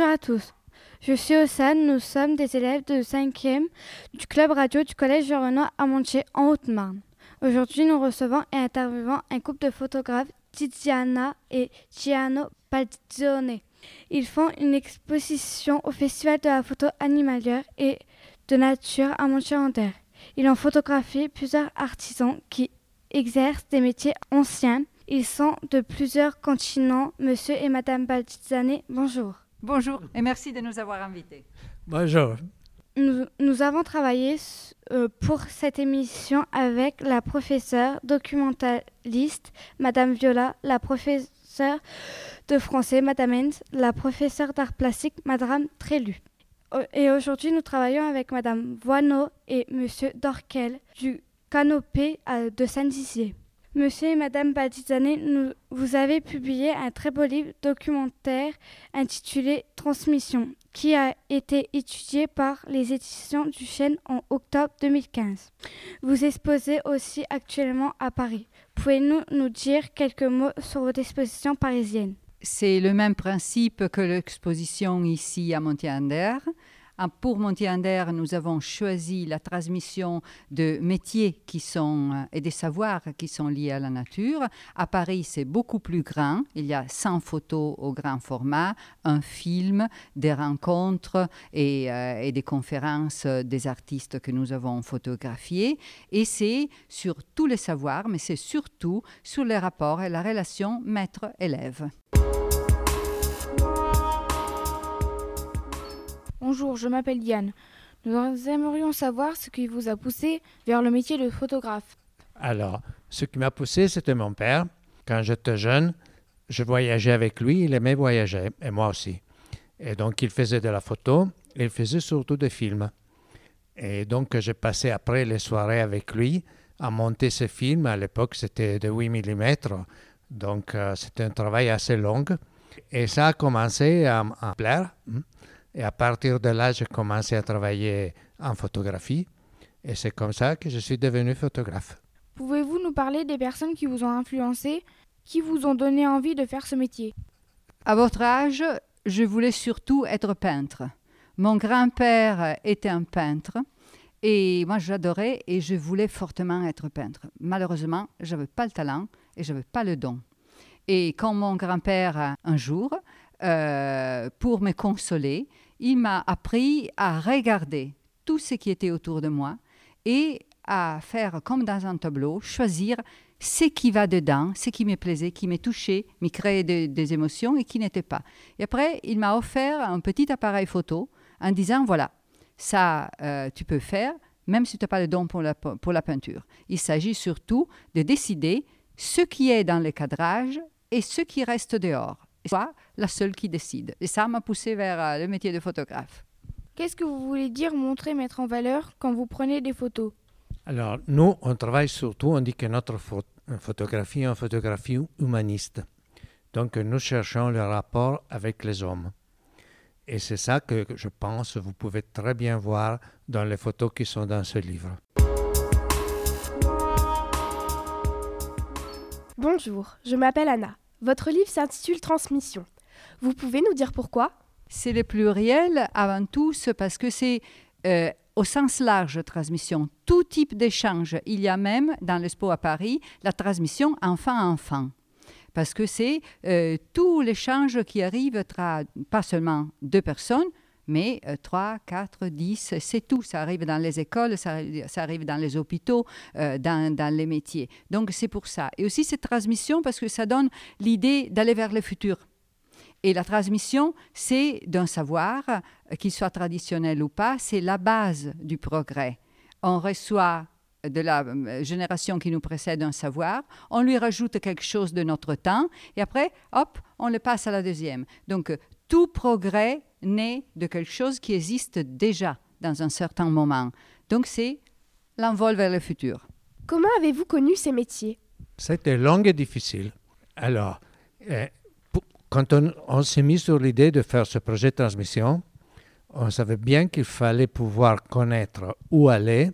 Bonjour à tous. Je suis Ossane, nous sommes des élèves de 5e du club radio du collège Renaud à Montier, en Haute-Marne. Aujourd'hui, nous recevons et interviewons un couple de photographes, Tiziana et Gianni Baldizzone. Ils font une exposition au Festival de la photo animalière et de nature à Montier-en-Der. Ils ont photographié plusieurs artisans qui exercent des métiers anciens. Ils sont de plusieurs continents. Monsieur et Madame Baldizzone, bonjour. Bonjour et merci de nous avoir invités. Bonjour. Nous avons travaillé pour cette émission avec la professeure documentaliste, Madame Viola, la professeure de français, Madame Hens, la professeure d'art plastique, Madame Trélu. Et aujourd'hui, nous travaillons avec Madame Voineau et Monsieur Dorkel du Canopée de Saint-Dizier. Monsieur et Madame Baldizzone, vous avez publié un très beau livre documentaire intitulé « Transmission » qui a été étudié par les éditions du Chêne en octobre 2015. Vous exposez aussi actuellement à Paris. Pouvez-vous nous dire quelques mots sur votre exposition parisienne? C'est le même principe que l'exposition ici à Montier-en-Der. Pour Montier-en-Der, nous avons choisi la transmission de métiers et des savoirs qui sont liés à la nature. À Paris, c'est beaucoup plus grand. Il y a 100 photos au grand format, un film, des rencontres et des conférences des artistes que nous avons photographiés. Et c'est sur tous les savoirs, mais c'est surtout sur les rapports et la relation maître-élève. Bonjour, je m'appelle Diane. Nous aimerions savoir ce qui vous a poussé vers le métier de photographe. Alors, ce qui m'a poussé, c'était mon père. Quand j'étais jeune, je voyageais avec lui, il aimait voyager, et moi aussi. Et donc, il faisait de la photo, et il faisait surtout des films. Et donc, j'ai passé après les soirées avec lui à monter ces films. À l'époque, c'était de 8 mm, donc c'était un travail assez long. Et ça a commencé à plaire. Et à partir de là, j'ai commencé à travailler en photographie. Et c'est comme ça que je suis devenu photographe. Pouvez-vous nous parler des personnes qui vous ont influencé, qui vous ont donné envie de faire ce métier? À votre âge, je voulais surtout être peintre. Mon grand-père était un peintre. Et moi, j'adorais et je voulais fortement être peintre. Malheureusement, je n'avais pas le talent et je n'avais pas le don. Et quand mon grand-père, un jour... pour me consoler, il m'a appris à regarder tout ce qui était autour de moi et à faire, comme dans un tableau, choisir ce qui va dedans, ce qui me plaisait, qui me touchait, me créait des émotions et qui n'était pas. Et après, il m'a offert un petit appareil photo en disant, voilà, ça, tu peux faire, même si tu n'as pas le don pour la peinture. Il s'agit surtout de décider ce qui est dans le cadrage et ce qui reste dehors. Soit la seule qui décide. Et ça m'a poussée vers le métier de photographe. Qu'est-ce que vous voulez dire montrer, mettre en valeur quand vous prenez des photos? Alors, nous, on travaille surtout, on dit que notre photographie est une photographie humaniste. Donc, nous cherchons le rapport avec les hommes. Et c'est ça que je pense vous pouvez très bien voir dans les photos qui sont dans ce livre. Bonjour, je m'appelle Anna. Votre livre s'intitule « Transmission ». Vous pouvez nous dire pourquoi? C'est le pluriel avant tout, parce que c'est au sens large transmission, tout type d'échange. Il y a même, dans l'Expo à Paris, la transmission enfant-enfant. Parce que c'est tout l'échange qui arrive, pas seulement deux personnes, mais 3, 4, 10, c'est tout. Ça arrive dans les écoles, ça arrive dans les hôpitaux, dans les métiers. Donc, c'est pour ça. Et aussi, cette transmission, parce que ça donne l'idée d'aller vers le futur. Et la transmission, c'est d'un savoir, qu'il soit traditionnel ou pas, c'est la base du progrès. On reçoit de la génération qui nous précède un savoir, on lui rajoute quelque chose de notre temps, et après, hop, on le passe à la deuxième. Donc, tout progrès naît de quelque chose qui existe déjà dans un certain moment. Donc, c'est l'envol vers le futur. Comment avez-vous connu ces métiers? C'était long et difficile. Alors, quand on s'est mis sur l'idée de faire ce projet de transmission, on savait bien qu'il fallait pouvoir connaître où aller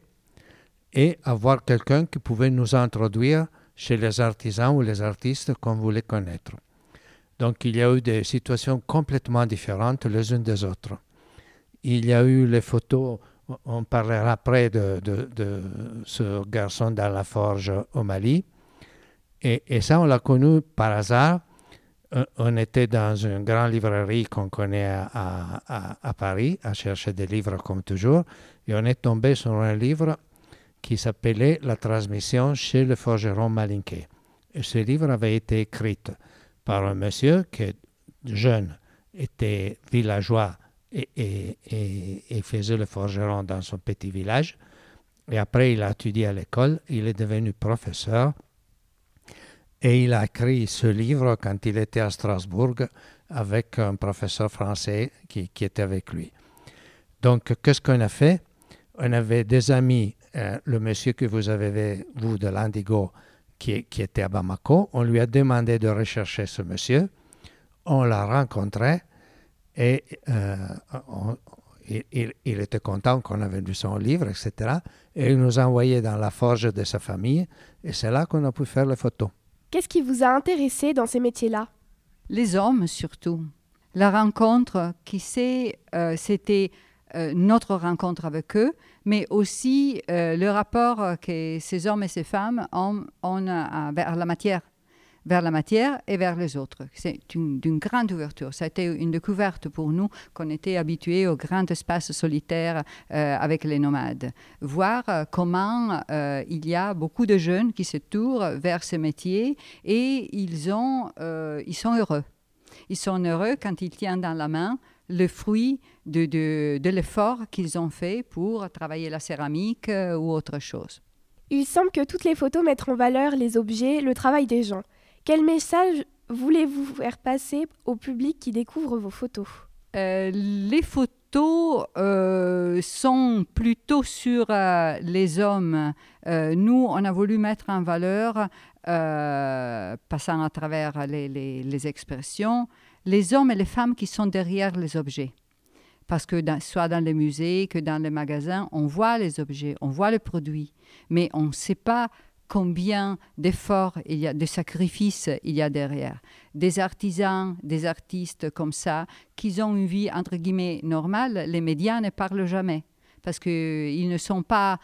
et avoir quelqu'un qui pouvait nous introduire chez les artisans ou les artistes qu'on voulait connaître. Donc il y a eu des situations complètement différentes les unes des autres. Il y a eu les photos, on parlera après de ce garçon dans la forge au Mali. Et ça, on l'a connu par hasard. On était dans une grande librairie qu'on connaît à Paris, à chercher des livres comme toujours, et on est tombé sur un livre qui s'appelait « La transmission chez le forgeron malinqué ». Ce livre avait été écrit par un monsieur qui, jeune, était villageois et faisait le forgeron dans son petit village. Et après, il a étudié à l'école, il est devenu professeur. Et il a écrit ce livre quand il était à Strasbourg avec un professeur français qui était avec lui. Donc, qu'est-ce qu'on a fait? On avait des amis, le monsieur que vous avez, vous, de l'Indigo, qui était à Bamako. On lui a demandé de rechercher ce monsieur. On l'a rencontré et il était content qu'on avait lu son livre, etc. Et il nous a envoyé dans la forge de sa famille. Et c'est là qu'on a pu faire les photos. Qu'est-ce qui vous a intéressé dans ces métiers-là? Les hommes, surtout. La rencontre, qui sait, c'était notre rencontre avec eux, mais aussi le rapport que ces hommes et ces femmes ont vers la matière et vers les autres. C'est d'une grande ouverture. Ça a été une découverte pour nous, qu'on était habitués aux grands espaces solitaires avec les nomades. Voir comment il y a beaucoup de jeunes qui se tournent vers ce métier et ils sont heureux. Ils sont heureux quand ils tiennent dans la main le fruit de l'effort qu'ils ont fait pour travailler la céramique ou autre chose. Il semble que toutes les photos mettent en valeur les objets, le travail des gens. Quel message voulez-vous faire passer au public qui découvre vos photos? Les photos sont plutôt sur les hommes. Nous, on a voulu mettre en valeur, passant à travers les expressions, les hommes et les femmes qui sont derrière les objets. Parce que soit dans les musées que dans les magasins, on voit les objets, on voit le produit, mais on ne sait pas combien d'efforts, il y a, de sacrifices il y a derrière. Des artisans, des artistes comme ça, qui ont une vie, entre guillemets, normale, les médias ne parlent jamais, parce qu'ils ne sont pas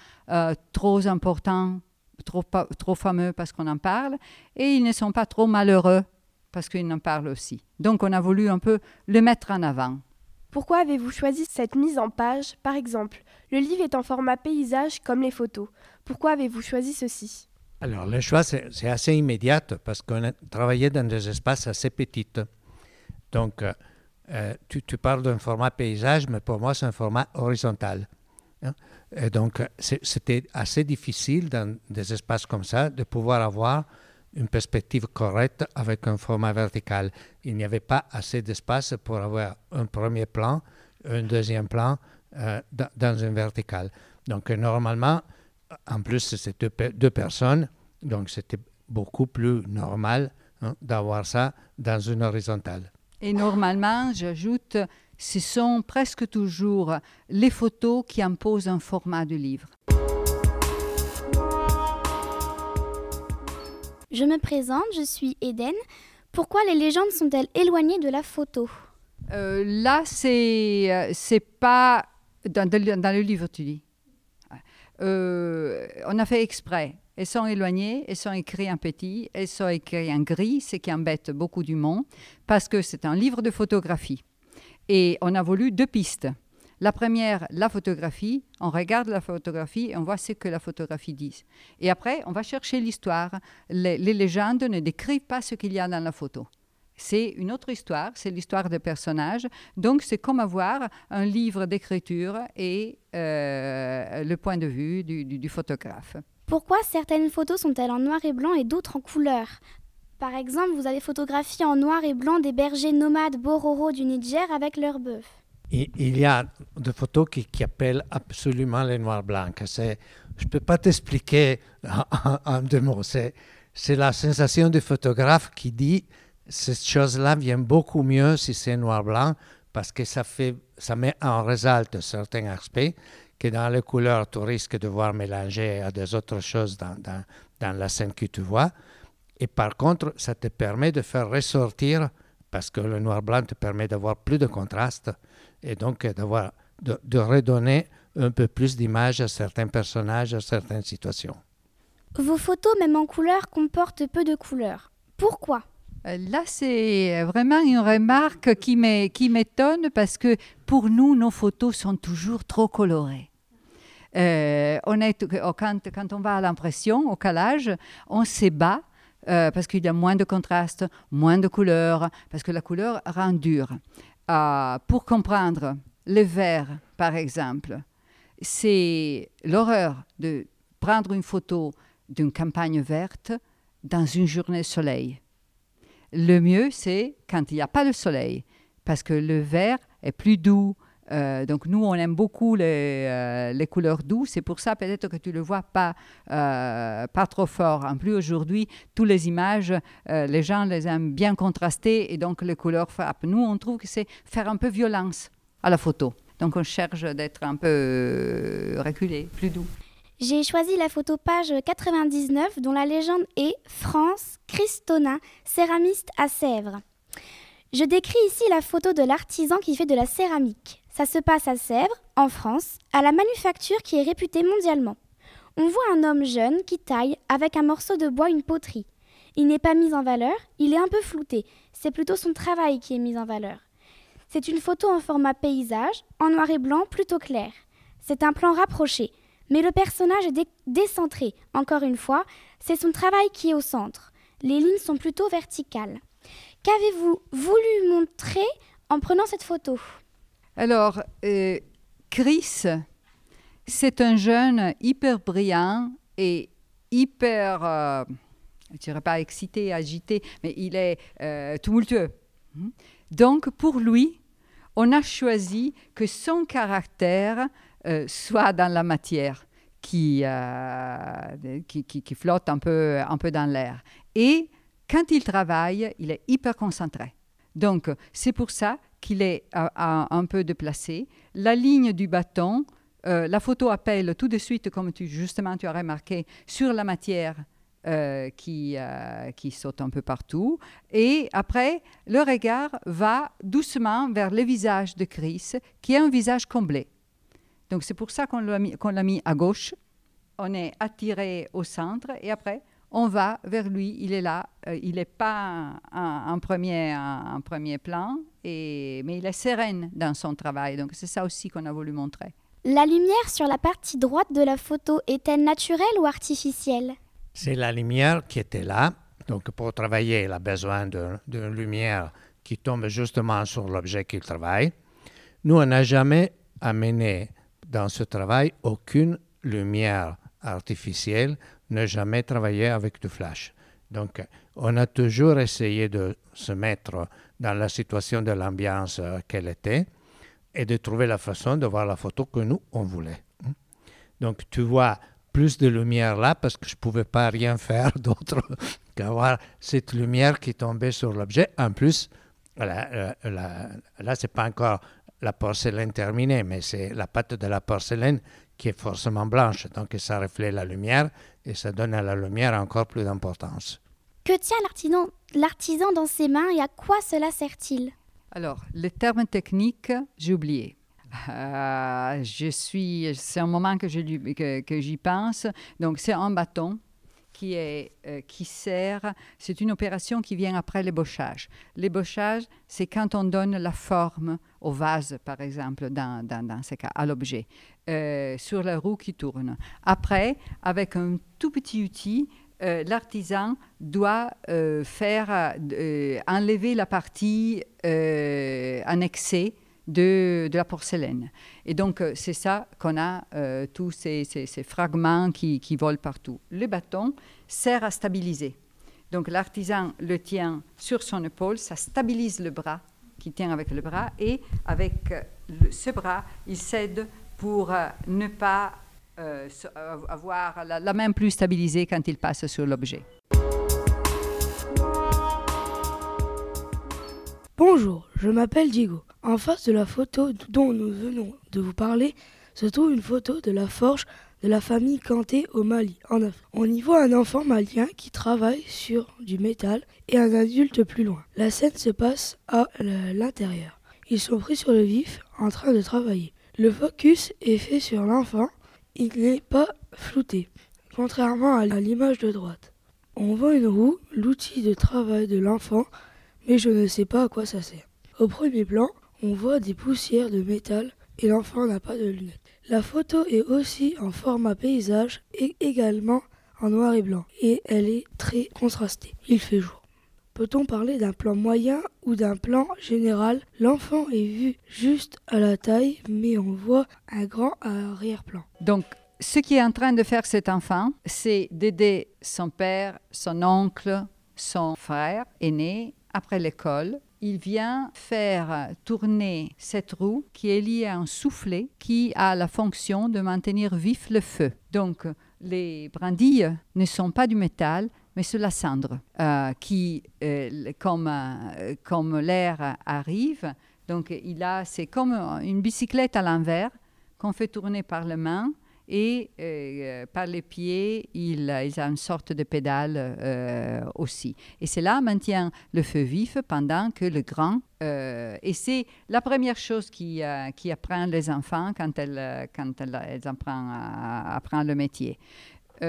trop importants, trop fameux parce qu'on en parle, et ils ne sont pas trop malheureux parce qu'ils en parlent aussi. Donc on a voulu un peu le mettre en avant. Pourquoi avez-vous choisi cette mise en page? Par exemple, le livre est en format paysage comme les photos. Pourquoi avez-vous choisi ceci? Alors, le choix, c'est assez immédiat parce qu'on a travaillé dans des espaces assez petits. Donc, tu parles d'un format paysage, mais pour moi, c'est un format horizontal. Hein? Et donc, c'était assez difficile dans des espaces comme ça de pouvoir avoir une perspective correcte avec un format vertical. Il n'y avait pas assez d'espace pour avoir un premier plan, un deuxième plan dans une verticale. Donc, normalement, en plus, c'était deux personnes, donc c'était beaucoup plus normal d'avoir ça dans une horizontale. Et normalement, j'ajoute, ce sont presque toujours les photos qui imposent un format de livre. Je me présente, je suis Eden. Pourquoi les légendes sont-elles éloignées de la photo? Là, c'est pas... Dans le livre, tu dis. On a fait exprès. Elles sont éloignées, elles sont écrites en petit, elles sont écrites en gris, ce qui embête beaucoup du monde, parce que c'est un livre de photographie. Et on a voulu deux pistes. La première, la photographie. On regarde la photographie et on voit ce que la photographie dit. Et après, on va chercher l'histoire. Les légendes ne décrivent pas ce qu'il y a dans la photo. C'est une autre histoire, c'est l'histoire des personnages. Donc, c'est comme avoir un livre d'écriture et le point de vue du photographe. Pourquoi certaines photos sont-elles en noir et blanc et d'autres en couleur? Par exemple, vous avez photographié en noir et blanc des bergers nomades bororo du Niger avec leurs bœufs. Il y a des photos qui appellent absolument les noirs blancs. Je ne peux pas t'expliquer en deux mots. C'est la sensation du photographe qui dit « cette chose-là vient beaucoup mieux si c'est noir blanc » parce que ça met en résalte certains aspects que dans les couleurs, tu risques de voir mélanger à des autres choses dans la scène que tu vois. Et par contre, ça te permet de faire ressortir parce que le noir-blanc te permet d'avoir plus de contraste et donc d'avoir, de redonner un peu plus d'image à certains personnages, à certaines situations. Vos photos, même en couleur, comportent peu de couleurs. Pourquoi ? Là, c'est vraiment une remarque qui m'étonne parce que pour nous, nos photos sont toujours trop colorées. Quand on va à l'impression, au calage, on s'ébat parce qu'il y a moins de contraste, moins de couleurs, parce que la couleur rend dure. Pour comprendre le vert, par exemple, c'est l'horreur de prendre une photo d'une campagne verte dans une journée soleil. Le mieux, c'est quand il n'y a pas le soleil, parce que le vert est plus doux. Donc, nous, on aime beaucoup les couleurs douces. C'est pour ça, peut-être, que tu ne le vois pas trop fort. En plus, aujourd'hui, toutes les images, les gens les aiment bien contrastées et donc les couleurs frappent. Nous, on trouve que c'est faire un peu violence à la photo. Donc, on cherche d'être un peu reculé, plus doux. J'ai choisi la photo page 99, dont la légende est « France, Christona, céramiste à Sèvres ». Je décris ici la photo de l'artisan qui fait de la céramique. Ça se passe à Sèvres, en France, à la manufacture qui est réputée mondialement. On voit un homme jeune qui taille avec un morceau de bois une poterie. Il n'est pas mis en valeur, il est un peu flouté. C'est plutôt son travail qui est mis en valeur. C'est une photo en format paysage, en noir et blanc plutôt clair. C'est un plan rapproché. Mais le personnage est décentré. Encore une fois, c'est son travail qui est au centre. Les lignes sont plutôt verticales. Qu'avez-vous voulu montrer en prenant cette photo ? Alors, Chris, c'est un jeune hyper brillant et hyper, je ne dirais pas excité, agité, mais il est tumultueux. Donc, pour lui, on a choisi que son caractère soit dans la matière qui flotte un peu dans l'air. Et quand il travaille, il est hyper concentré. Donc, c'est pour ça qu'il est un peu déplacé. La ligne du bâton, la photo appelle tout de suite, comme justement tu as remarqué, sur la matière qui saute un peu partout. Et après, le regard va doucement vers le visage de Chris, qui est un visage comblé. Donc, c'est pour ça qu'on l'a mis à gauche. On est attiré au centre et après, on va vers lui. Il est là. Il n'est pas en premier plan, mais il est serein dans son travail. Donc, c'est ça aussi qu'on a voulu montrer. La lumière sur la partie droite de la photo est-elle naturelle ou artificielle ? C'est la lumière qui était là. Donc, pour travailler, il a besoin d'une lumière qui tombe justement sur l'objet qu'il travaille. Nous, on n'a jamais amené dans ce travail, aucune lumière artificielle, n'a jamais travaillé avec du flash. Donc, on a toujours essayé de se mettre dans la situation de l'ambiance qu'elle était et de trouver la façon de voir la photo que nous, on voulait. Donc, tu vois plus de lumière là parce que je ne pouvais pas rien faire d'autre qu'avoir cette lumière qui tombait sur l'objet. En plus, là, ce n'est pas encore la porcelaine terminée, mais c'est la pâte de la porcelaine qui est forcément blanche, donc ça reflète la lumière et ça donne à la lumière encore plus d'importance. Que tient l'artisan dans ses mains et à quoi cela sert-il ? Alors, le terme technique, j'ai oublié. C'est un moment que j'y pense. Donc, c'est un bâton qui sert. C'est une opération qui vient après l'ébauchage. L'ébauchage, c'est quand on donne la forme au vase, par exemple, dans ce cas, à l'objet, sur la roue qui tourne. Après, avec un tout petit outil, l'artisan doit enlever la partie en excès de la porcelaine. Et donc, c'est ça qu'on a, tous ces fragments qui volent partout. Le bâton sert à stabiliser. Donc, l'artisan le tient sur son épaule, ça stabilise le bras, qu'il tient avec le bras, et avec ce bras, il s'aide pour ne pas avoir la main plus stabilisée quand il passe sur l'objet. Bonjour, je m'appelle Diego. En face de la photo dont nous venons de vous parler, se trouve une photo de la forge de la famille Kanté au Mali, en Afrique. On y voit un enfant malien qui travaille sur du métal et un adulte plus loin. La scène se passe à l'intérieur. Ils sont pris sur le vif en train de travailler. Le focus est fait sur l'enfant, il n'est pas flouté, contrairement à l'image de droite. On voit une roue, l'outil de travail de l'enfant, mais je ne sais pas à quoi ça sert. Au premier plan, on voit des poussières de métal et l'enfant n'a pas de lunettes. La photo est aussi en format paysage et également en noir et blanc, et elle est très contrastée. Il fait jour. Peut-on parler d'un plan moyen ou d'un plan général? L'enfant est vu juste à la taille, mais on voit un grand arrière-plan. Donc, ce qui est en train de faire cet enfant, c'est d'aider son père, son oncle, son frère aîné après l'école. Il vient faire tourner cette roue qui est liée à un soufflet qui a la fonction de maintenir vif le feu. Donc, les brindilles ne sont pas du métal, mais c'est la cendre qui, comme l'air arrive, donc c'est comme une bicyclette à l'envers qu'on fait tourner par les mains et par les pieds, il a une sorte de pédale aussi. Et cela maintient le feu vif pendant que le grand... et c'est la première chose qui apprend les enfants quand elles apprennent le métier. Il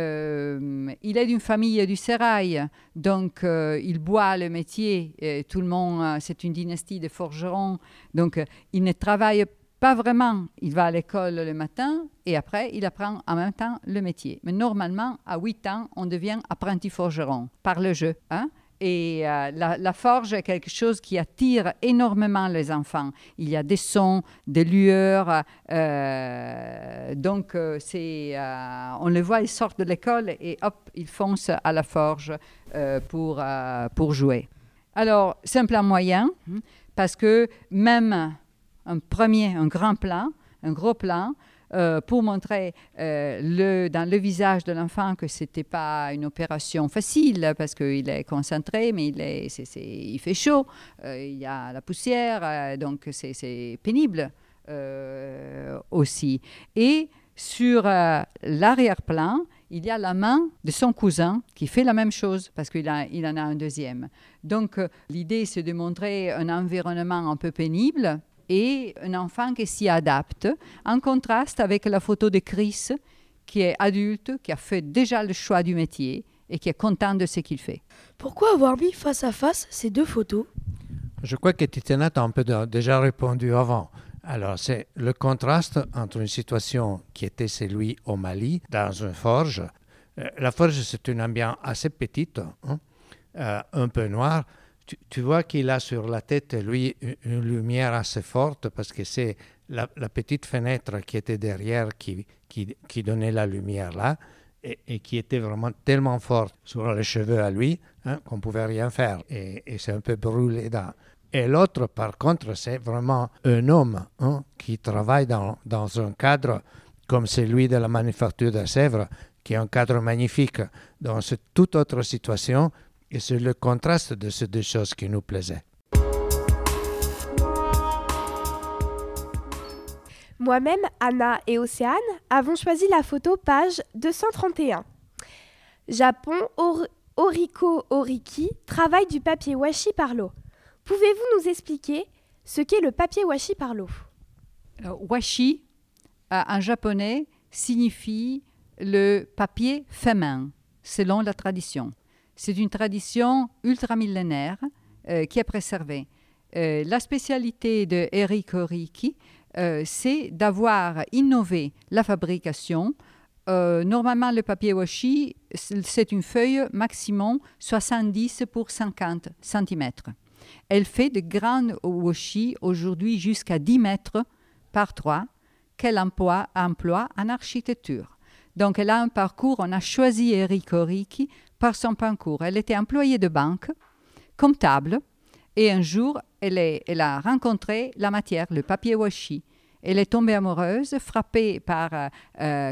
est d'une famille du sérail, donc il boit le métier. Et tout le monde, c'est une dynastie de forgerons, donc il ne travaille pas vraiment. Il va à l'école le matin et après, il apprend en même temps le métier. Mais normalement, à 8 ans, on devient apprenti forgeron par le jeu, hein? Et la forge est quelque chose qui attire énormément les enfants. Il y a des sons, des lueurs. Donc, on les voit, ils sortent de l'école et hop, ils foncent à la forge pour jouer. Alors, c'est un plan moyen, parce que même un grand plan, un gros plan, pour montrer dans le visage de l'enfant que ce n'était pas une opération facile parce qu'il est concentré, mais il fait chaud, il y a la poussière, donc c'est pénible aussi. Et sur l'arrière-plan, il y a la main de son cousin qui fait la même chose parce qu'il en a un deuxième. Donc l'idée, c'est de montrer un environnement un peu pénible et un enfant qui s'y adapte, en contraste avec la photo de Chris, qui est adulte, qui a fait déjà le choix du métier et qui est content de ce qu'il fait. Pourquoi avoir mis face à face ces deux photos? Je crois que Tiziana t'a un peu déjà répondu avant. Alors, c'est le contraste entre une situation qui était celui au Mali, dans une forge. La forge, c'est une ambiance assez petite, hein, un peu noire. Tu vois qu'il a sur la tête, lui, une lumière assez forte parce que c'est la petite fenêtre qui était derrière qui donnait la lumière là et qui était vraiment tellement forte sur les cheveux à lui, hein, qu'on ne pouvait rien faire et c'est un peu brûlé là. Et l'autre, par contre, c'est vraiment un homme, hein, qui travaille dans un cadre comme celui de la manufacture de Sèvres, qui est un cadre magnifique. Dans cette toute autre situation, et c'est le contraste de ces deux choses qui nous plaisaient. Moi-même, Anna et Océane avons choisi la photo page 231. Japon, Eriko Horiki travaille du papier washi par l'eau. Pouvez-vous nous expliquer ce qu'est le papier washi par l'eau? Washi, en japonais, signifie le papier fait main, selon la tradition. C'est une tradition ultramillénaire qui est préservée. La spécialité de Eriko Horiki, c'est d'avoir innové la fabrication. Normalement, le papier washi, c'est une feuille maximum 70 pour 50 cm. Elle fait de grandes washi aujourd'hui jusqu'à 10 mètres par 3 qu'elle emploie en architecture. Donc, elle a un parcours. On a choisi Eriko Horiki par son parcours. Elle était employée de banque, comptable, et un jour, elle a rencontré la matière, le papier washi. Elle est tombée amoureuse, frappée par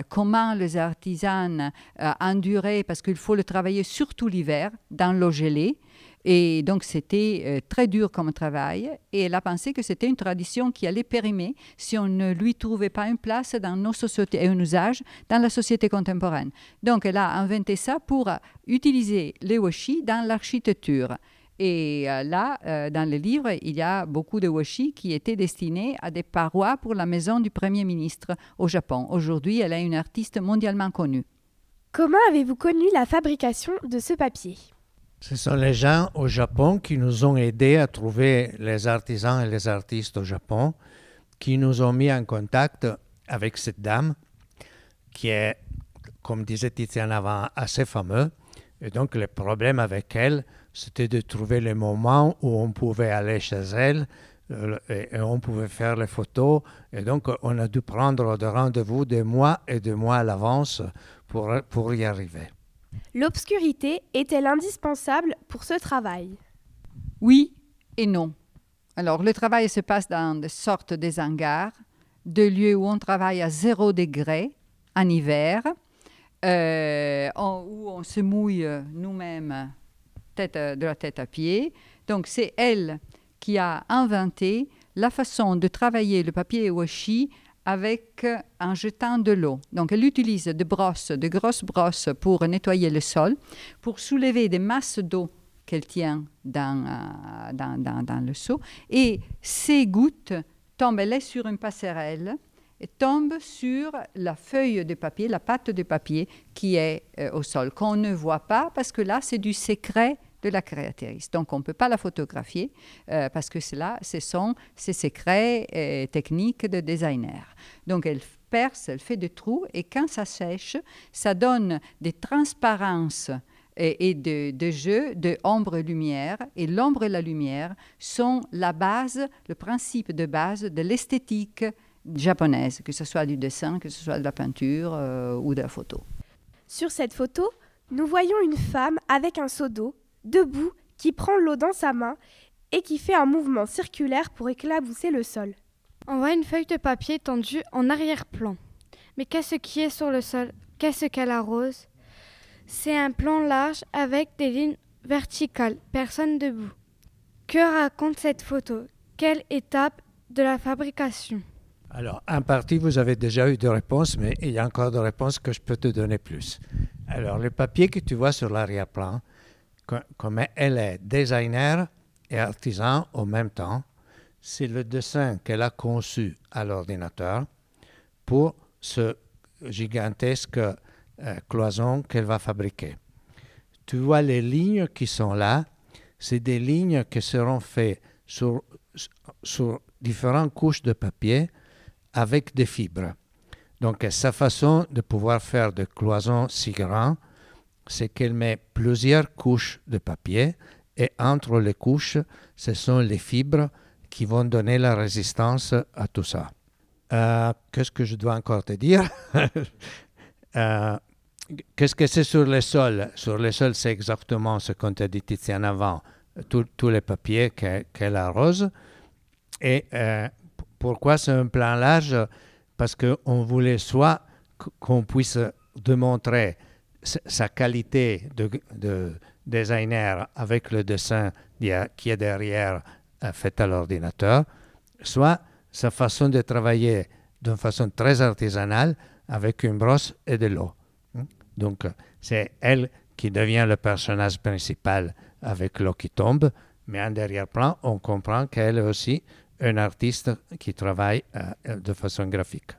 comment les artisans enduraient, parce qu'il faut le travailler surtout l'hiver, dans l'eau gelée, Et donc, c'était très dur comme travail. Et elle a pensé que c'était une tradition qui allait périmer si on ne lui trouvait pas une place dans nos sociétés et un usage dans la société contemporaine. Donc, elle a inventé ça pour utiliser les washi dans l'architecture. Et là, dans le livre, il y a beaucoup de washi qui étaient destinés à des parois pour la maison du Premier ministre au Japon. Aujourd'hui, elle est une artiste mondialement connue. Comment avez-vous connu la fabrication de ce papier ? Ce sont les gens au Japon qui nous ont aidés à trouver les artisans et les artistes au Japon, qui nous ont mis en contact avec cette dame qui est, comme disait Tiziana avant, assez fameuse. Et donc, le problème avec elle, c'était de trouver les moments où on pouvait aller chez elle et on pouvait faire les photos. Et donc, on a dû prendre des rendez-vous des mois et des mois à l'avance pour y arriver. L'obscurité est-elle indispensable pour ce travail ? Oui et non. Alors, le travail se passe dans des sortes de hangars, des lieux où on travaille à 0 degré en hiver, où on se mouille nous-mêmes de la tête à pied. Donc, c'est elle qui a inventé la façon de travailler le papier washi avec en jetant de l'eau. Donc, elle utilise des brosses, de grosses brosses pour nettoyer le sol, pour soulever des masses d'eau qu'elle tient dans le seau. Et ces gouttes tombent, elles, sur une passerelle et tombent sur la feuille de papier, la pâte de papier qui est au sol, qu'on ne voit pas parce que là, c'est du secret de la créatrice. Donc, on ne peut pas la photographier parce que cela, ce sont ses secrets techniques de designer. Donc, elle perce, elle fait des trous et quand ça sèche, ça donne des transparences et de jeux de ombre et lumière. Et l'ombre et la lumière sont la base, le principe de base de l'esthétique japonaise, que ce soit du dessin, que ce soit de la peinture ou de la photo. Sur cette photo, nous voyons une femme avec un seau d'eau debout, qui prend l'eau dans sa main et qui fait un mouvement circulaire pour éclabousser le sol. On voit une feuille de papier tendue en arrière-plan. Mais qu'est-ce qui est sur le sol ? Qu'est-ce qu'elle arrose ? C'est un plan large avec des lignes verticales, personne debout. Que raconte cette photo ? Quelle étape de la fabrication ? Alors, en partie, vous avez déjà eu des réponses, mais il y a encore des réponses que je peux te donner plus. Alors, le papier que tu vois sur l'arrière-plan, comme elle est designer et artisan en même temps, c'est le dessin qu'elle a conçu à l'ordinateur pour ce gigantesque cloison qu'elle va fabriquer. Tu vois les lignes qui sont là, c'est des lignes qui seront faites sur différentes couches de papier avec des fibres. Donc, sa façon de pouvoir faire des cloisons si grandes, c'est qu'elle met plusieurs couches de papier et entre les couches, ce sont les fibres qui vont donner la résistance à tout ça. Qu'est-ce que je dois encore te dire? Qu'est-ce que c'est sur le sol? Sur le sol, c'est exactement ce qu'on t'a dit Tiziana avant, tous les papiers qu'elle arrose. Et pourquoi c'est un plan large? Parce qu'on voulait soit qu'on puisse démontrer sa qualité de designer avec le dessin qui est derrière fait à l'ordinateur, soit sa façon de travailler d'une façon très artisanale avec une brosse et de l'eau. Donc, c'est elle qui devient le personnage principal avec l'eau qui tombe, mais en arrière-plan, on comprend qu'elle est aussi une artiste qui travaille de façon graphique.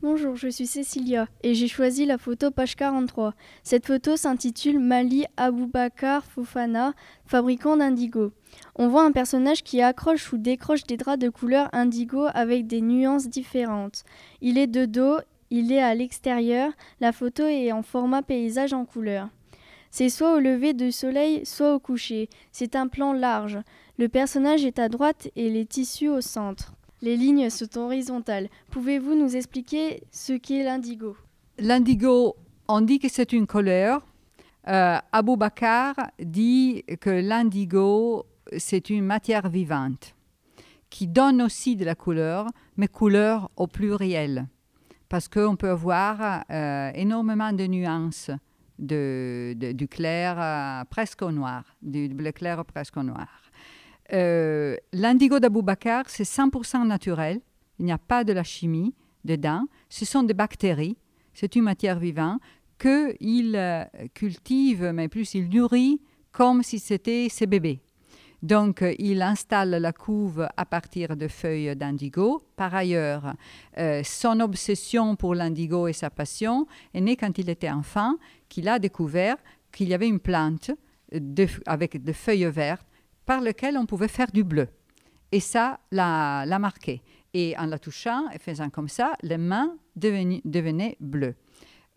Bonjour, je suis Cécilia et j'ai choisi la photo page 43. Cette photo s'intitule Mali Aboubakar Fofana, fabricant d'indigo. On voit un personnage qui accroche ou décroche des draps de couleur indigo avec des nuances différentes. Il est de dos, il est à l'extérieur, la photo est en format paysage en couleur. C'est soit au lever du soleil, soit au coucher. C'est un plan large. Le personnage est à droite et les tissus au centre. Les lignes sont horizontales. Pouvez-vous nous expliquer ce qu'est l'indigo ? L'indigo, on dit que c'est une couleur. Aboubakar dit que l'indigo, c'est une matière vivante qui donne aussi de la couleur, mais couleur au pluriel. Parce qu'on peut avoir énormément de nuances du clair presque au noir, du bleu clair presque au noir. L'indigo d'Aboubacar, c'est 100% naturel. Il n'y a pas de la chimie dedans. Ce sont des bactéries. C'est une matière vivante qu'il cultive, mais plus il nourrit comme si c'était ses bébés. Donc, il installe la couve à partir de feuilles d'indigo. Par ailleurs, son obsession pour l'indigo et sa passion est née quand il était enfant, qu'il a découvert qu'il y avait une plante avec des feuilles vertes par lesquelles on pouvait faire du bleu. Et ça l'a marqué. Et en la touchant et faisant comme ça, les mains devenaient bleues.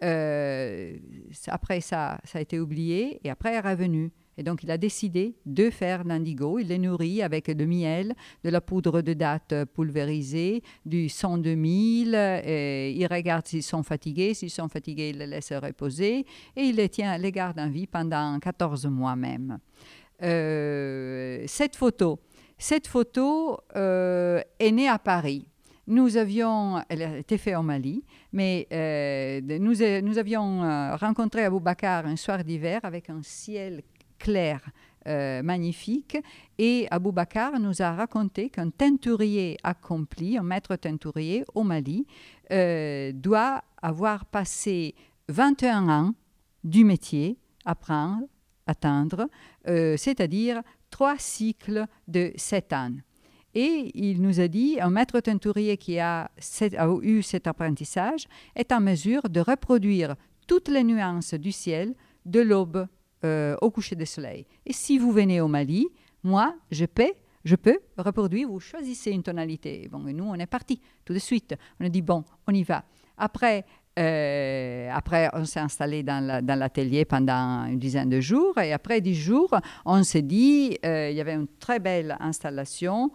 Après ça, ça a été oublié et après est revenu. Et donc, il a décidé de faire l'indigo. Il les nourrit avec du miel, de la poudre de date pulvérisée, du son de mil. Il regarde s'ils sont fatigués. S'ils sont fatigués, il les laisse reposer. Et il les garde en vie pendant 14 mois même. Cette photo est née à Paris. Elle a été faite au Mali, mais nous avions rencontré Aboubakar un soir d'hiver avec un ciel clair, magnifique. Et Aboubakar nous a raconté qu'un teinturier accompli, un maître teinturier au Mali, doit avoir passé 21 ans du métier, apprendre, atteindre, c'est-à-dire 3 cycles de 7 ans. Et il nous a dit, un maître teinturier qui a eu cet apprentissage est en mesure de reproduire toutes les nuances du ciel de l'aube au coucher du soleil. Et si vous venez au Mali, moi, je peux reproduire, vous choisissez une tonalité. Bon, et nous, on est partis tout de suite. On a dit, bon, on y va. Après, on s'est installé dans l'atelier pendant une dizaine de jours. Et après 10 jours, on s'est dit, il y avait une très belle installation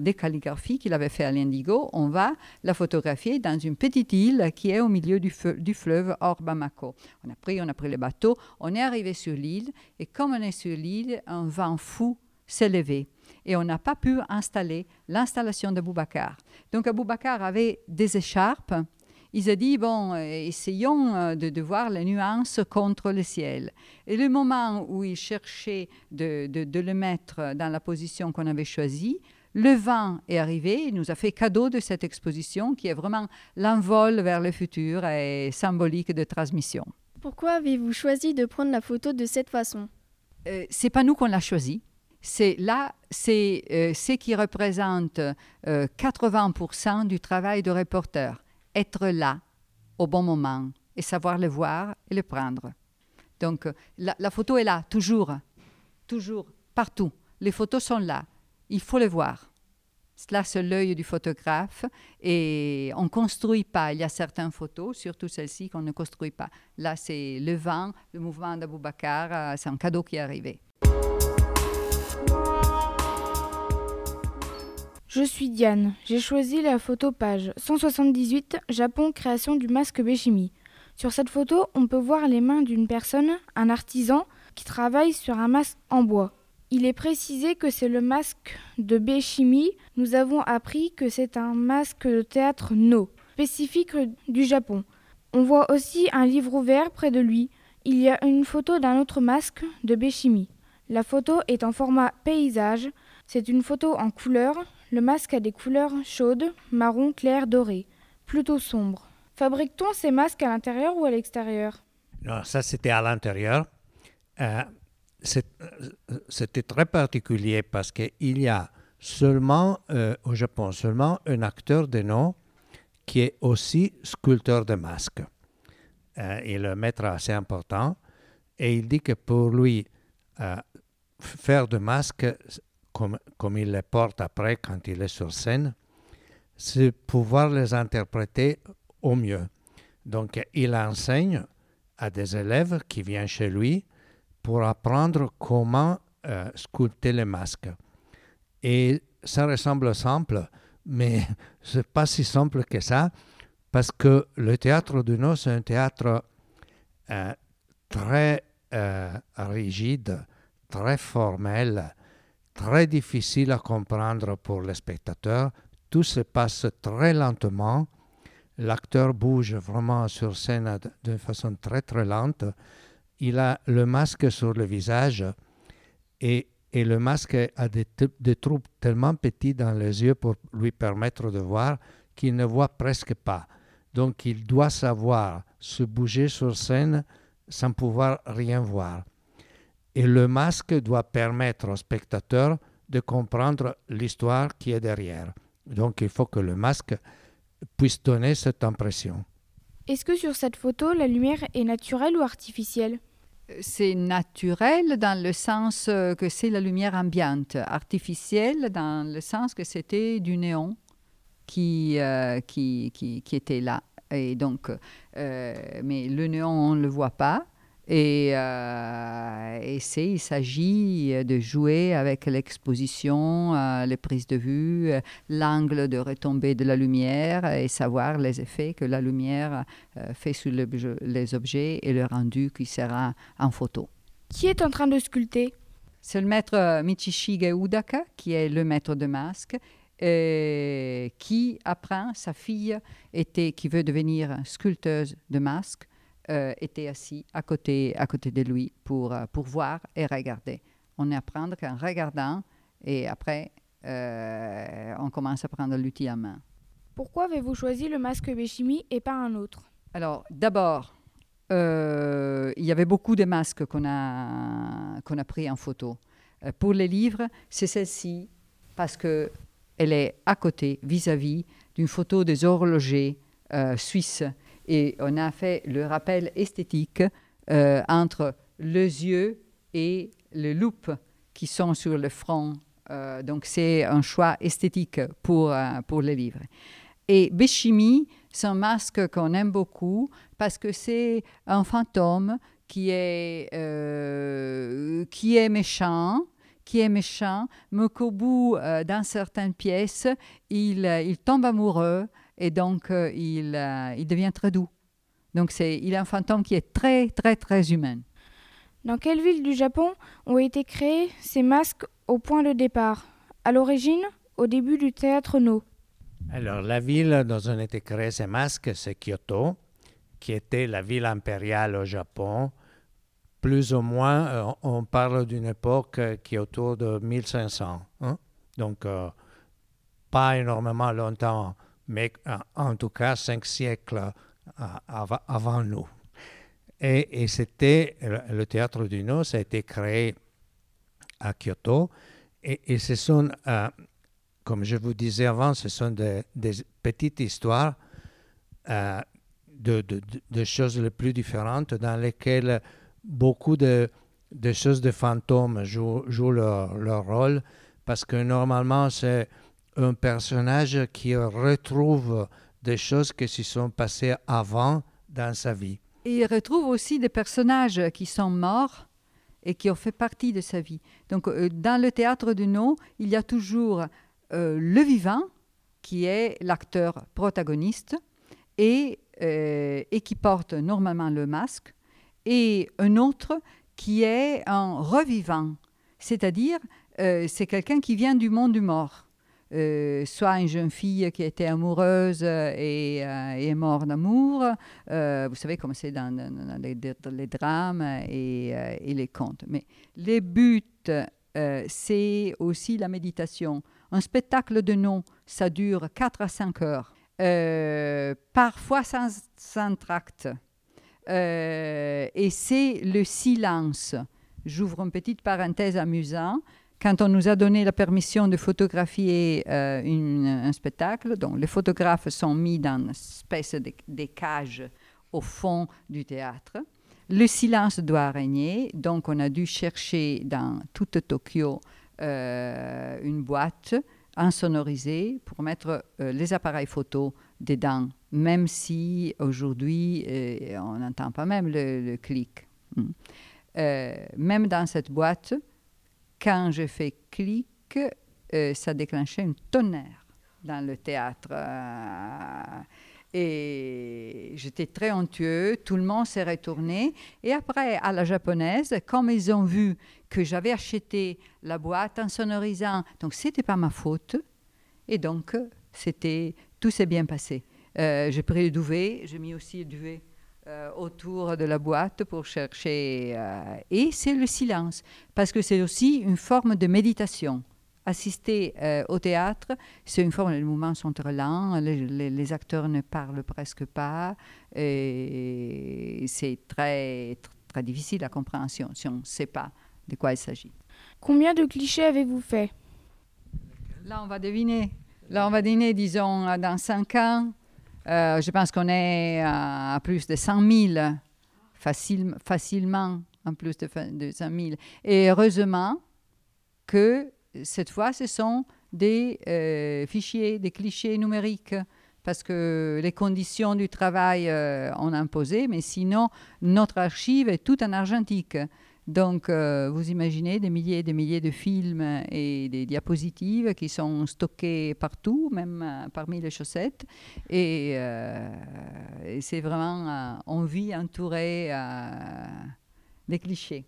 des calligraphies qu'il avait fait à l'indigo. On va la photographier dans une petite île qui est au milieu du fleuve hors Bamako. On a pris le bateau, on est arrivé sur l'île et comme on est sur l'île, un vent fou s'est levé et on n'a pas pu installer l'installation d'Aboubacar. Donc Aboubacar avait des écharpes. Il a dit, bon, essayons de voir les nuances contre le ciel. Et le moment où il cherchait de le mettre dans la position qu'on avait choisie, le vent est arrivé, il nous a fait cadeau de cette exposition qui est vraiment l'envol vers le futur et symbolique de transmission. Pourquoi avez-vous choisi de prendre la photo de cette façon ? Ce n'est pas nous qu'on l'a choisi. C'est ce qui représente 80% du travail de reporter. Être là au bon moment et savoir le voir et le prendre. Donc la photo est là, toujours, partout. Les photos sont là. Il faut les voir. Cela, c'est l'œil du photographe et on ne construit pas. Il y a certaines photos, surtout celle-ci, qu'on ne construit pas. Là, c'est le vent, le mouvement d'Aboubacar, c'est un cadeau qui est arrivé. Je suis Diane. J'ai choisi la photo page 178, Japon, création du masque Béchimie. Sur cette photo, on peut voir les mains d'une personne, un artisan, qui travaille sur un masque en bois. Il est précisé que c'est le masque de Béchimie. Nous avons appris que c'est un masque de théâtre Noh, spécifique du Japon. On voit aussi un livre ouvert près de lui. Il y a une photo d'un autre masque de Béchimie. La photo est en format paysage. C'est une photo en couleur. Le masque a des couleurs chaudes, marron, clair, doré, plutôt sombre. Fabrique-t-on ces masques à l'intérieur ou à l'extérieur ? Non, ça c'était à l'intérieur. C'était très particulier parce qu'il y a seulement, au Japon, seulement un acteur de nom qui est aussi sculpteur de masques. Il est un maître assez important et il dit que pour lui, faire de masques, comme il les porte après quand il est sur scène, c'est pouvoir les interpréter au mieux. Donc il enseigne à des élèves qui viennent chez lui pour apprendre comment sculpter les masques. Et ça ressemble simple, mais ce n'est pas si simple que ça, parce que le théâtre du Noh, c'est un théâtre très rigide, très formel, très difficile à comprendre pour les spectateurs. Tout se passe très lentement. L'acteur bouge vraiment sur scène d'une façon très, très lente. il a le masque sur le visage et le masque a des trous tellement petits dans les yeux pour lui permettre de voir qu'il ne voit presque pas. Donc il doit savoir se bouger sur scène sans pouvoir rien voir. Et le masque doit permettre au spectateur de comprendre l'histoire qui est derrière. Donc il faut que le masque puisse donner cette impression. Est-ce que sur cette photo, la lumière est naturelle ou artificielle ? C'est naturel dans le sens que c'est la lumière ambiante, artificielle dans le sens que c'était du néon qui était là. Et donc, mais le néon, on ne le voit pas. Et il s'agit de jouer avec l'exposition, les prises de vue, l'angle de retombée de la lumière et savoir les effets que la lumière fait sur les objets et le rendu qui sera en photo. Qui est en train de sculpter ? C'est le maître Michishige Udaka, qui est le maître de masque, qui apprend, sa fille qui veut devenir sculpteuse de masque, était assis à côté de lui pour voir et regarder. On apprend qu'en regardant et après, on commence à prendre l'outil en main. Pourquoi avez-vous choisi le masque Béchimie et pas un autre ? Alors, d'abord, il y avait beaucoup de masques qu'on a pris en photo. Pour les livres, c'est celle-ci parce qu'elle est à côté, vis-à-vis d'une photo des horlogers suisses. Et on a fait le rappel esthétique entre les yeux et les loupes qui sont sur le front. Donc, c'est un choix esthétique pour les livres. Et Béchimie, c'est un masque qu'on aime beaucoup parce que c'est un fantôme qui est méchant, mais qu'au bout, dans certaines pièces, il tombe amoureux. Et donc, il devient très doux. Donc, il est un fantôme qui est très, très, très humain. Dans quelle ville du Japon ont été créés ces masques au point de départ ? À l'origine, au début du théâtre Noh. Alors, la ville dont ont été créés ces masques, c'est Kyoto, qui était la ville impériale au Japon. Plus ou moins, on parle d'une époque qui est autour de 1500. Hein? Donc, pas énormément longtemps, mais en tout cas 5 siècles avant nous. Et c'était le théâtre du Noh, ça a été créé à Kyoto. Et ce sont, comme je vous disais avant, ce sont des petites histoires de choses les plus différentes dans lesquelles beaucoup de choses de fantômes jouent leur rôle parce que normalement c'est un personnage qui retrouve des choses qui se sont passées avant dans sa vie. Et il retrouve aussi des personnages qui sont morts et qui ont fait partie de sa vie. Donc, dans le théâtre du Noh, il y a toujours le vivant, qui est l'acteur protagoniste et qui porte normalement le masque, et un autre qui est un revivant, c'est-à-dire c'est quelqu'un qui vient du monde du mort. Soit une jeune fille qui était amoureuse et est morte d'amour. Vous savez comme c'est dans les drames et les contes. Mais les buts, c'est aussi la méditation. Un spectacle de Noh, ça dure 4 à 5 heures. Parfois sans tract. Et c'est le silence. J'ouvre une petite parenthèse amusante. Quand on nous a donné la permission de photographier un spectacle, donc les photographes sont mis dans une espèce de cage au fond du théâtre. Le silence doit régner, donc on a dû chercher dans toute Tokyo une boîte insonorisée pour mettre les appareils photo dedans, même si aujourd'hui on n'entend pas même le clic. Même dans cette boîte, quand je fais clic, ça déclenchait un tonnerre dans le théâtre. Et j'étais très honteuse, tout le monde s'est retourné. Et après, à la japonaise, comme ils ont vu que j'avais acheté la boîte en sonorisant, donc ce n'était pas ma faute. Et donc, tout s'est bien passé. J'ai pris le duvet, j'ai mis aussi le duvet autour de la boîte pour chercher. Et c'est le silence, parce que c'est aussi une forme de méditation. Assister au théâtre, c'est une forme, les mouvements sont très lents, les acteurs ne parlent presque pas, et c'est très, très, très difficile la compréhension si on ne sait pas de quoi il s'agit. Combien de clichés avez-vous fait? Là, on va deviner. Là, on va deviner, disons, dans 5 ans, je pense qu'on est à plus de 100 000, facilement, en plus de 100 000. Et heureusement que cette fois, ce sont des fichiers, des clichés numériques, parce que les conditions du travail ont imposé, mais sinon, notre archive est toute en argentique. Donc, vous imaginez des milliers et des milliers de films et des diapositives qui sont stockés partout, même parmi les chaussettes. Et c'est vraiment, on vit entouré des clichés.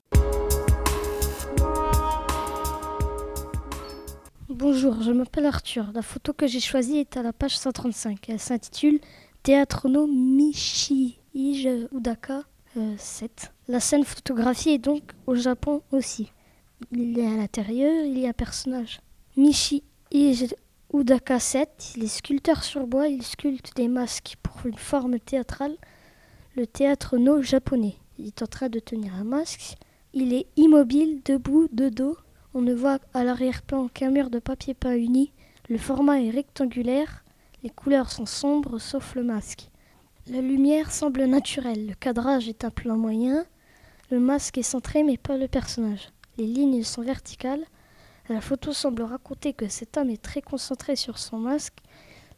Bonjour, je m'appelle Arthur. La photo que j'ai choisie est à la page 135. Elle s'intitule « Théâtre Noh Michishige Udaka-sette ». La scène photographiée est donc au Japon aussi. Il est à l'intérieur, il y a personnage. Michishige Udaka-sette, il est sculpteur sur bois, il sculpte des masques pour une forme théâtrale, le théâtre Noh japonais. Il est en train de tenir un masque, il est immobile, debout, de dos. On ne voit à l'arrière-plan qu'un mur de papier peint uni. Le format est rectangulaire, les couleurs sont sombres sauf le masque. La lumière semble naturelle, le cadrage est un plan moyen, le masque est centré mais pas le personnage. Les lignes sont verticales, la photo semble raconter que cet homme est très concentré sur son masque.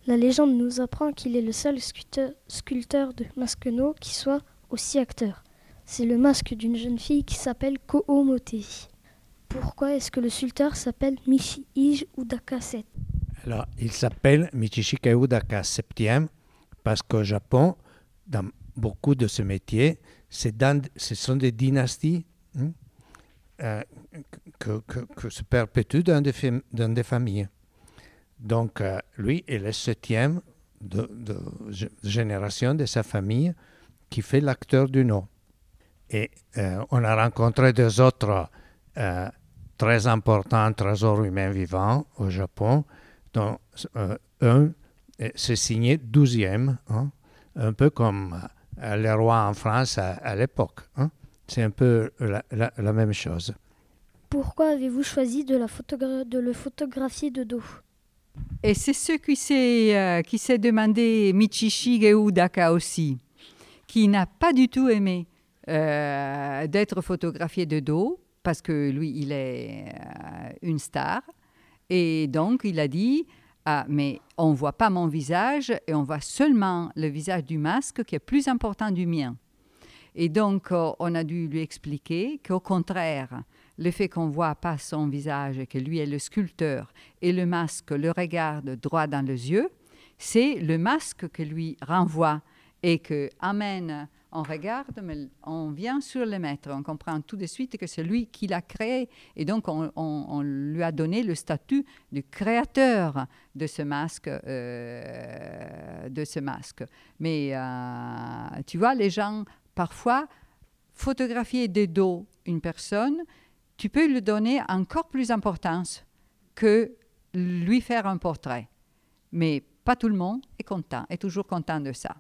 La légende nous apprend qu'il est le seul sculpteur de masque Noh qui soit aussi acteur. C'est le masque d'une jeune fille qui s'appelle Ko-o-mote. Pourquoi est-ce que le sculpteur s'appelle Michishige Udaka-sette? Alors, il s'appelle Michishige Udaka-septième parce qu'au Japon, dans beaucoup de ce métier, ce sont des dynasties que se perpétuent dans des familles. Donc, lui est le septième de génération de sa famille qui fait l'acteur du Noh. Et on a rencontré des autres très important trésor humain vivant au Japon, dont un s'est signé 12e, hein, un peu comme les rois en France à l'époque. Hein. C'est un peu la même chose. Pourquoi avez-vous choisi de le photographier de dos? Et c'est ce qui s'est demandé Michishige Udaka aussi, qui n'a pas du tout aimé d'être photographié de dos, parce que lui, il est une star. Et donc, il a dit, ah, mais on ne voit pas mon visage et on voit seulement le visage du masque qui est plus important du mien. Et donc, on a dû lui expliquer qu'au contraire, le fait qu'on ne voit pas son visage, que lui est le sculpteur et le masque le regarde droit dans les yeux, c'est le masque que lui renvoie et que amène. On regarde, mais on vient sur le maître. On comprend tout de suite que c'est lui qui l'a créé. Et donc, on lui a donné le statut de créateur de ce masque. Mais tu vois, les gens, parfois, photographier de dos une personne, tu peux lui donner encore plus d'importance que lui faire un portrait. Mais pas tout le monde est content, est toujours content de ça.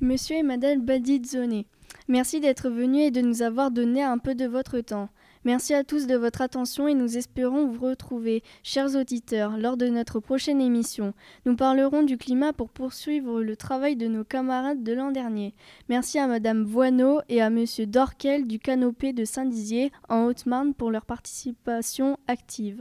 Monsieur et Madame Baldizzone, merci d'être venus et de nous avoir donné un peu de votre temps. Merci à tous de votre attention et nous espérons vous retrouver, chers auditeurs, lors de notre prochaine émission. Nous parlerons du climat pour poursuivre le travail de nos camarades de l'an dernier. Merci à Madame Voineau et à Monsieur Dorkel du Canopée de Saint-Dizier en Haute-Marne pour leur participation active.